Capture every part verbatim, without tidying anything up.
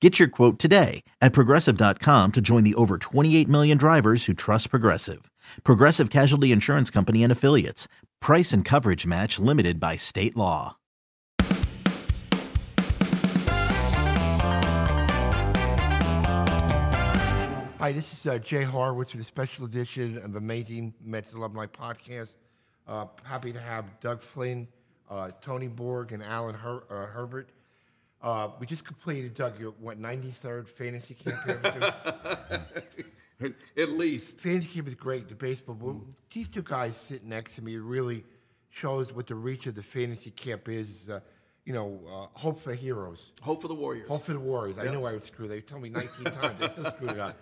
Get your quote today at Progressive dot com to join the over twenty-eight million drivers who trust Progressive. Progressive Casualty Insurance Company and Affiliates. Price and coverage match limited by state law. Hi, this is uh, Jay Harwood with a special edition of Amazing Mets Alumni Podcast. Uh, happy to have Doug Flynn, uh, Tony Borg, and Alan Her- uh, Herbert. Uh, we just completed, Doug, your, what, ninety-third fantasy camp? At least. Fantasy camp is great, the baseball. Mm. These two guys sitting next to me really shows what the reach of the fantasy camp is. Uh, you know, uh, hope for heroes. Hope for the Warriors. Hope for the Warriors. Yep. I knew I would screw that. You told me nineteen times. I still screwed it up.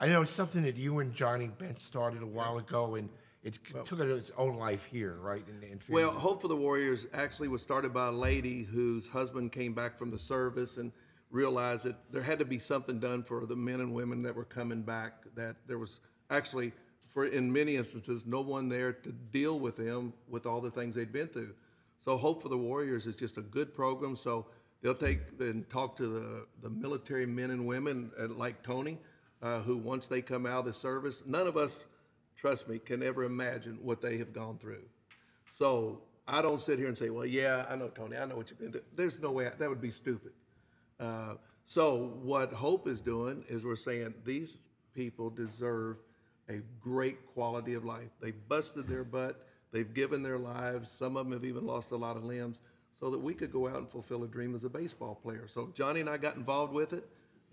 I know it's something that you and Johnny Bench started a while ago, and it well, took its own life here, right? In, in well, Hope for the Warriors actually was started by a lady whose husband came back from the service and realized that there had to be something done for the men and women that were coming back, that there was actually, for in many instances, no one there to deal with them with all the things they'd been through. So Hope for the Warriors is just a good program. So they'll take and talk to the, the military men and women uh, like Tony, uh, who once they come out of the service, none of us, trust me, can ever imagine what they have gone through. So I don't sit here and say, well, yeah, I know, Tony, I know what you've been through. There's no way, I, that would be stupid. Uh, so what Hope is doing is we're saying these people deserve a great quality of life. They busted their butt, they've given their lives, some of them have even lost a lot of limbs, so that we could go out and fulfill a dream as a baseball player. So Johnny and I got involved with it,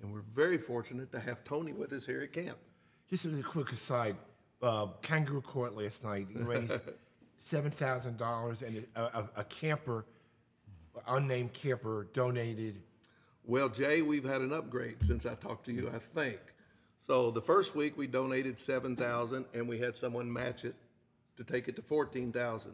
and we're very fortunate to have Tony with us here at camp. Just as a quick aside, Uh, kangaroo court last night. He raised seven thousand dollars, and a, a, a camper, unnamed camper, donated. Well, Jay, we've had an upgrade since I talked to you, I think. So the first week we donated seven thousand dollars, and we had someone match it to take it to fourteen thousand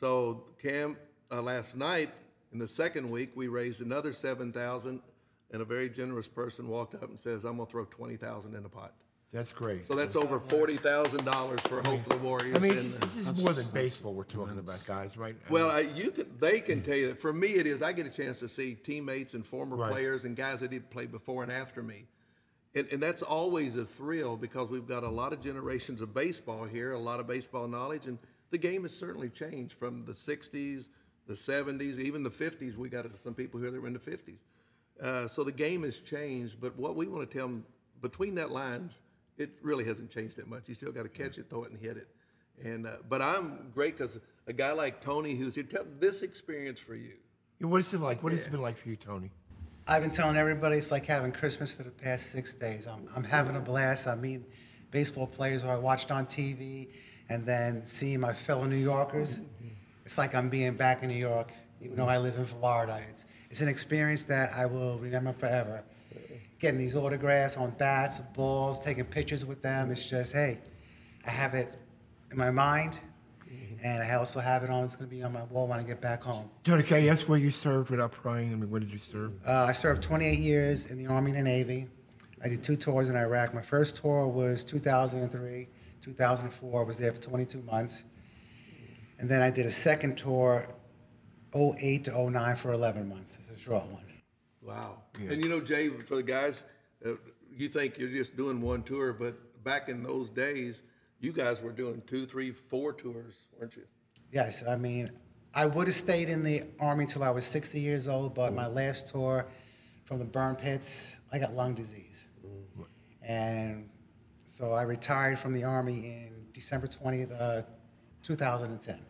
dollars. So Cam, uh, last night, in the second week, we raised another seven thousand dollars, and a very generous person walked up and says, I'm going to throw twenty thousand dollars in the pot. That's great. So that's over forty thousand dollars for Hope for the Warriors. I mean, this, this is more than baseball we're talking about, guys, right? I well, mean, I, you can, they can tell you that. For me, it is. I get a chance to see teammates and former right. players and guys that did play before and after me. And, and that's always a thrill because we've got a lot of generations of baseball here, a lot of baseball knowledge, and the game has certainly changed from the sixties, the seventies, even the fifties. We got some people here that were in the fifties. Uh, so the game has changed, but what we want to tell them, between that lines, it really hasn't changed that much. You still got to catch it, throw it, and hit it. And uh, but I'm great because a guy like Tony, who's here, tell this experience for you. Yeah, what is it like? What yeah. has it been like for you, Tony? I've been telling everybody it's like having Christmas for the past six days. I'm I'm having a blast. I meet baseball players who I watched on T V, and then seeing my fellow New Yorkers. Mm-hmm. It's like I'm being back in New York, even though I live in Florida. It's it's an experience that I will remember forever. Getting these autographs on bats, balls, taking pictures with them. It's just, hey, I have it in my mind, and I also have it on. It's going to be on my wall when I get back home. Tony, can I ask where you served without prying? I mean, where did you serve? Uh, I served twenty-eight years in the Army and the Navy. I did two tours in Iraq. My first tour was two thousand three, two thousand four. I was there for twenty-two months. And then I did a second tour, oh eight to oh nine, for eleven months. It's a short one. Wow. Yeah. And you know, Jay, for the guys, uh, you think you're just doing one tour, but back in those days, you guys were doing two, three, four tours, weren't you? Yes. I mean, I would have stayed in the Army until I was sixty years old, but mm. my last tour from the burn pits, I got lung disease. Mm. And so I retired from the Army in December twentieth, uh, two thousand ten.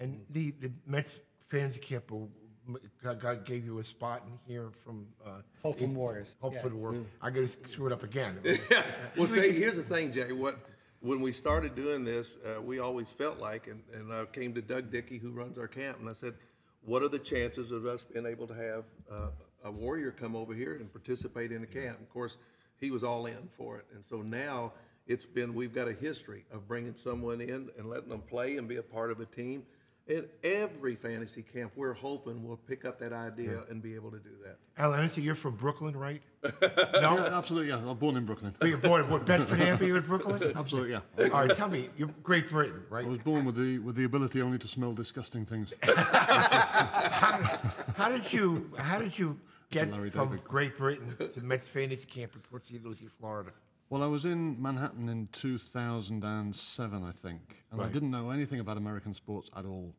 And the, the Mets fans camp God gave you a spot in here from uh, Hope for the Warriors. Hope yeah. for the Warriors. Mm-hmm. I got to screw it up again. yeah. Well, Jay, here's the thing, Jay. What when we started doing this, uh, we always felt like, and, and I came to Doug Dickey, who runs our camp, and I said, "What are the chances of us being able to have uh, a Warrior come over here and participate in the camp?" Of course, he was all in for it, and so now It's been, we've got a history of bringing someone in and letting them play and be a part of a team. In every fantasy camp, we're hoping we'll pick up that idea yeah. and be able to do that. Alan, I see you're from Brooklyn, right? No? Yeah, absolutely, yeah. I'm born in Brooklyn. Oh, you're born in Bedford Avenue in Brooklyn? Absolutely, yeah. All right, tell me, you're Great Britain, right? I was born with the with the ability only to smell disgusting things. how, how did you how did you get Larry from David. Great Britain to Mets fantasy camp in Port St. Lucie, Florida? Well, I was in Manhattan in two thousand seven, I think, and right. I didn't know anything about American sports at all.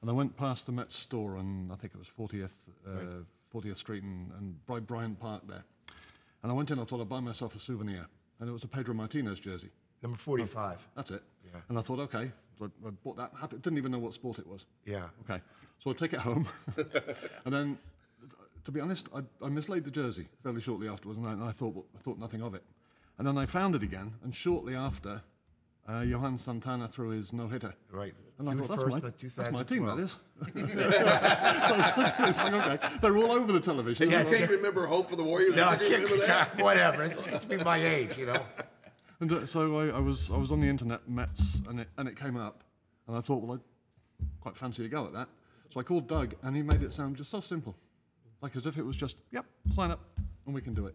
And I went past the Mets store on, I think it was fortieth, uh, right. fortieth Street and, and by Bryant Park there. And I went in, I thought I'd buy myself a souvenir. And it was a Pedro Martinez jersey. Number forty-five. I, that's it. Yeah. And I thought, okay, so I, I bought that. I didn't even know what sport it was. Yeah. Okay. So I take it home. And then, to be honest, I, I mislaid the jersey fairly shortly afterwards, and I, and I thought well, I thought nothing of it. And then I found it again, and shortly after, uh, Johan Santana threw his no-hitter. Right. And I June thought, that's my, that's my team, that is. It's like, okay, they're all over the television. Yeah, I can't okay. remember Hope for the Warriors. No, I can't remember that. Whatever, it's, it's been my age, you know. And uh, so I, I was I was on the internet, Mets, and it, and it came up, and I thought, well, I quite fancy a go at that. So I called Doug, and he made it sound just so simple, like as if it was just, yep, sign up, and we can do it.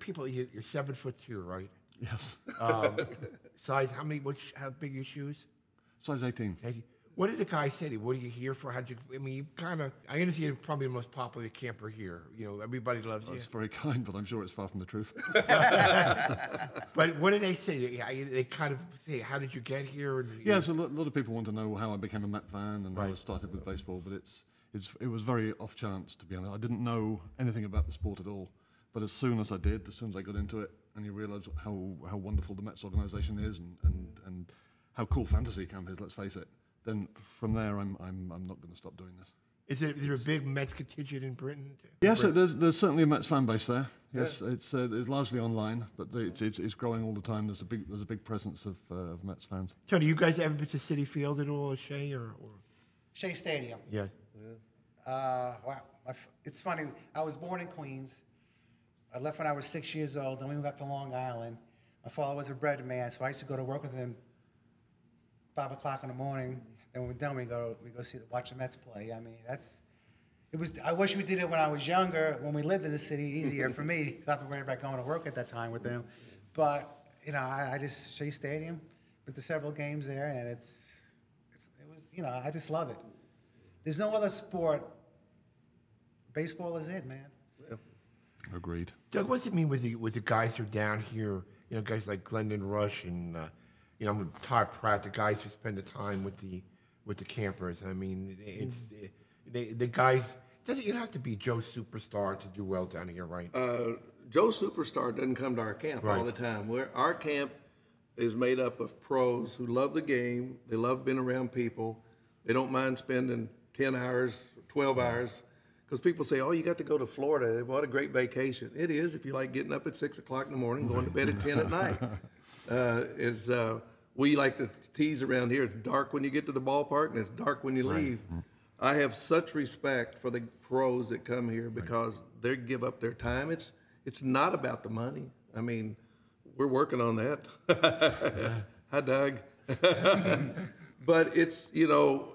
People, you're seven foot two, right? Yes. Um, size? How many? Which? How big are your shoes? Size eighteen. eighteen. What did the guy say? What are you here for? How did you? I mean, you kind of. I understand you're probably the most popular camper here. You know, everybody loves well, you. That's very kind, but I'm sure it's far from the truth. But what did they say? They, they kind of say, "How did you get here?" And, yeah, know. So a lot of people want to know how I became a Met fan and right. how I started with baseball. But it's, it's it was very off chance, to be honest. I didn't know anything about the sport at all. But as soon as I did, as soon as I got into it, and you realise how, how wonderful the Mets organisation is, and, and, and how cool fantasy camp is, let's face it, then from there I'm I'm I'm not going to stop doing this. Is there, is there a big Mets contingent in Britain? In yes, Britain? there's there's certainly a Mets fan base there. Yes, yeah. it's uh, it's largely online, but it's, it's it's growing all the time. There's a big there's a big presence of, uh, of Mets fans. Tony, you guys ever been to Citi Field at all, or Shea or, or Shea Stadium? Yeah. yeah. Uh, wow, it's funny. I was born in Queens. I left when I was six years old, and we moved up to Long Island. My father was a bread man, so I used to go to work with him five o'clock in the morning. Then when we're done, we go we go see watch the Mets play. I mean, that's it was. I wish we did it when I was younger, when we lived in the city, easier for me not to worry about going to work at that time with them. But you know, I, I just Shea Stadium, been to several games there, and it's, it's it was you know I just love it. There's no other sport. Baseball is it, man. Agreed. Doug, what does it mean with the with the guys who are down here? You know, guys like Glendon Rusch and uh, you know Todd Pratt, the guys who spend the time with the with the campers. I mean, it's mm. they, the guys. Doesn't you have to be Joe Superstar to do well down here, right? Uh, Joe Superstar doesn't come to our camp right. all the time. We're, our camp is made up of pros who love the game. They love being around people. They don't mind spending ten hours, twelve yeah. hours. Because people say, oh, you got to go to Florida. What a great vacation. It is if you like getting up at six o'clock in the morning, going to bed at ten at night. Uh, it's, uh, we like to tease around here. It's dark when you get to the ballpark, and it's dark when you leave. Right. I have such respect for the pros that come here because right. they give up their time. It's it's not about the money. I mean, we're working on that. yeah. Hi, Doug. But it's, you know,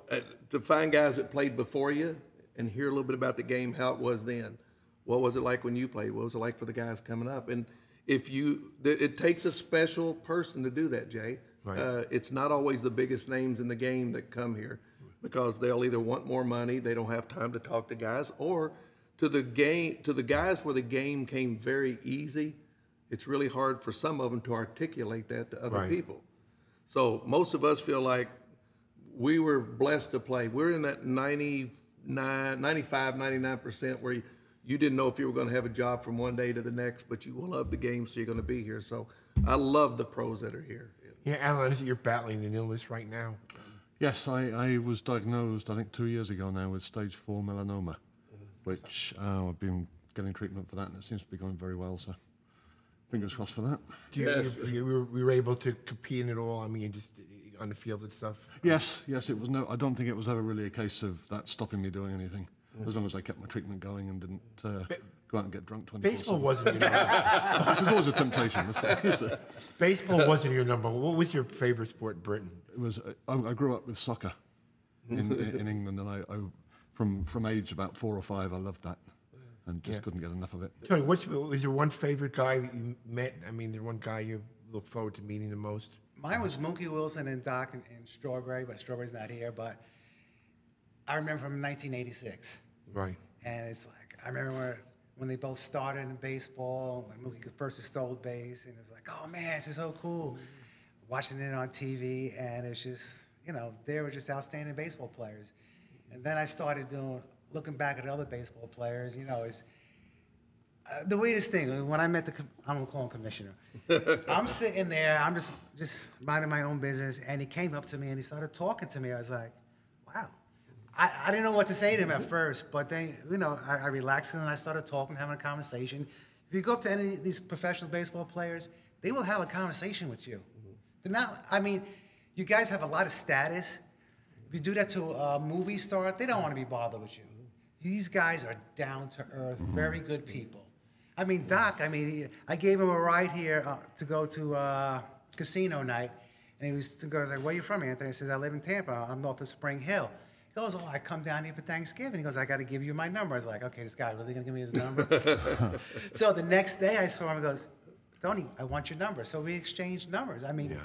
to find guys that played before you, and hear a little bit about the game, how it was then. What was it like when you played? What was it like for the guys coming up? And if you, th- it takes a special person to do that, Jay. Right. Uh, it's not always the biggest names in the game that come here because they'll either want more money, they don't have time to talk to guys, or to the game, to the guys where the game came very easy, it's really hard for some of them to articulate that to other right. people. So most of us feel like we were blessed to play. We're in that ninety. Nine, ninety-five, ninety-nine percent where you, you didn't know if you were going to have a job from one day to the next, but you will love the game, so you're going to be here. So I love the pros that are here. Yeah, Alan, you're battling an illness right now. Yes, I, I was diagnosed, I think, two years ago now with stage four melanoma, which uh, I've been getting treatment for that, and it seems to be going very well, so fingers crossed for that. Do you, yes. you, you, you were able to compete in it all, I mean, just on the field and stuff? Yes, yes, it was no, I don't think it was ever really a case of that stopping me doing anything, mm-hmm. as long as I kept my treatment going and didn't uh, but, go out and get drunk twenty-four seven. Baseball wasn't your number. It was always a temptation. So. Baseball wasn't your number. What was your favorite sport in Britain? It was I, I grew up with soccer in, in England, and I, I from from age about four or five I loved that, and just yeah. couldn't get enough of it. Tony, what's was your one favorite guy you met? I mean, the one guy you look forward to meeting the most. Mine was Mookie Wilson and Doc and, and Strawberry, but Strawberry's not here. But I remember from nineteen eighty-six. Right. And it's like I remember when, when they both started in baseball, when Mookie first stole base, and it was like, oh man, this is so cool. Watching it on T V, and it's just, you know, they were just outstanding baseball players. And then I started doing, looking back at other baseball players, you know, it's uh, the weirdest thing. When I met the, I'm gonna call him commissioner. I'm sitting there, I'm just, just minding my own business, and he came up to me and he started talking to me. I was like, wow. I, I didn't know what to say to him at first, but then, you know, I, I relaxed and I started talking, having a conversation. If you go up to any of these professional baseball players, they will have a conversation with you. They're not, I mean, you guys have a lot of status. If you do that to a movie star, they don't want to be bothered with you. These guys are down to earth, very good people. I mean, Doc, I mean, he, I gave him a ride here uh, to go to uh, casino night, and he was, to go, I was like, where are you from, Anthony? I says, I live in Tampa. I'm north of Spring Hill. He goes, oh, I come down here for Thanksgiving. He goes, I got to give you my number. I was like, okay, this guy really going to give me his number? So the next day I saw him, he goes, Tony, I want your number. So we exchanged numbers. I mean, yeah.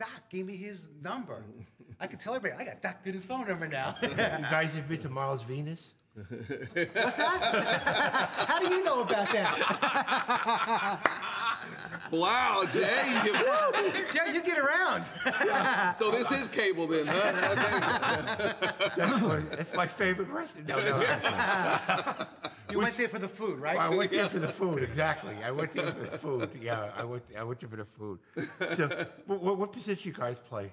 Doc gave me his number. I could tell everybody, I got Doc did his phone number now. You guys have been to Miles Venus? What's that? How do you know about that? Wow, Jay. Jay, you get around. So this is cable then, huh? Okay. That's my favorite restaurant. No, no. You Which, went there for the food, right? I went there for the food, exactly. I went there for the food. Yeah, I went I went there for the food. So what, what position you guys play?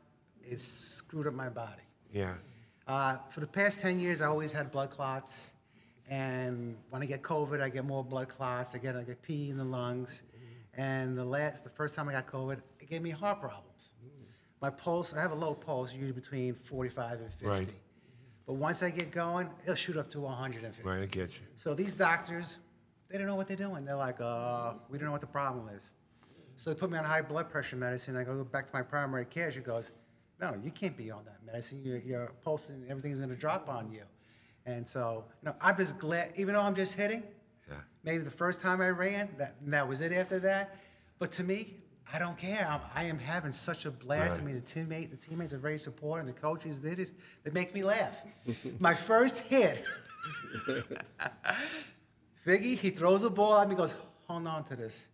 it screwed up my body. Yeah. Uh, for the past ten years, I always had blood clots. And when I get COVID, I get more blood clots. I get I get pee in the lungs. And the last, the first time I got COVID, it gave me heart problems. My pulse, I have a low pulse, usually between forty-five and fifty. Right. But once I get going, it'll shoot up to one hundred fifty. Right, I get you. So these doctors, they don't know what they're doing. They're like, uh, we don't know what the problem is. So they put me on high blood pressure medicine. I go back to my primary care. She goes, no, you can't be on that medicine. Your, your pulse and everything's going to drop on you. And so, you know, I'm just glad, even though I'm just hitting, yeah. maybe the first time I ran, that that was it after that. But to me, I don't care. I'm, I am having such a blast. Right. I mean, the, teammate, the teammates are very supportive. The coaches, they, just, they make me laugh. My first hit, Figgy, he throws a ball at me, goes, hold on to this.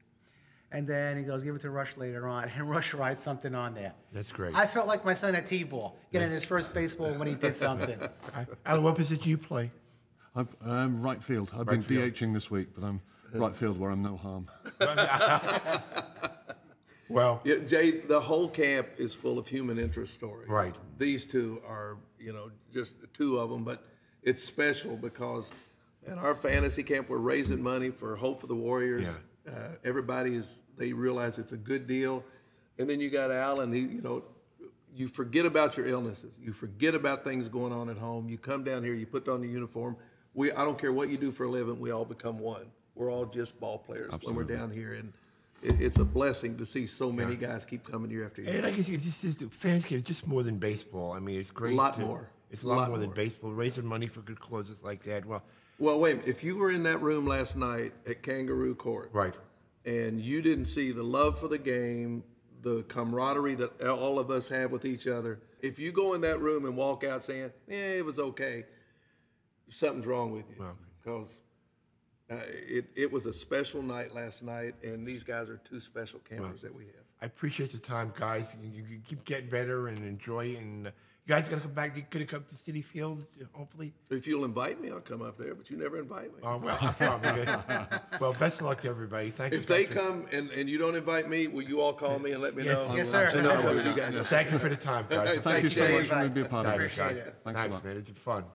And then he goes, give it to Rush later on, and Rush writes something on there. That's great. I felt like my son at T-ball, getting his first baseball when he did something. Alan, what position do you play? I'm, I'm right field. I've right been field. DHing this week, but I'm right field where I'm no harm. Well, yeah, Jay, the whole camp is full of human interest stories. Right. These two are, you know, just two of them, but it's special because at our fantasy camp, we're raising money for Hope for the Warriors. Yeah. Uh, everybody is, they realize it's a good deal. And then you got Alan, he, you know, you forget about your illnesses. You forget about things going on at home. You come down here, you put on the uniform. We, I don't care what you do for a living, we all become one. We're all just ball players Absolutely. When we're down here. And it, it's a blessing to see so many yeah. guys keep coming year after year. And I guess it's just, it's, fans care just more than baseball. I mean, it's great. A lot to, more. It's a lot, a lot more, more than baseball. Raising money for good causes like that. Well, well, wait. If you were in that room last night at Kangaroo Court, right, and you didn't see the love for the game, the camaraderie that all of us have with each other, if you go in that room and walk out saying, "Yeah, it was okay," something's wrong with you. Well, because uh, it it was a special night last night, and these guys are two special cameras well, that we have. I appreciate the time, guys. You, you keep getting better and enjoy it. And uh, you guys got to come back. You could have come to Citi Field, hopefully. If you'll invite me, I'll come up there, but you never invite me. Oh, well, I probably Well, best of luck to everybody. Thank if you. If they come and, and you don't invite me, will you all call me and let me yes, know? Yes, sir. So no, no, you guys. Thank you for the time, guys. Thank, Thank you so much. It. Thanks, Thanks, man. It's fun.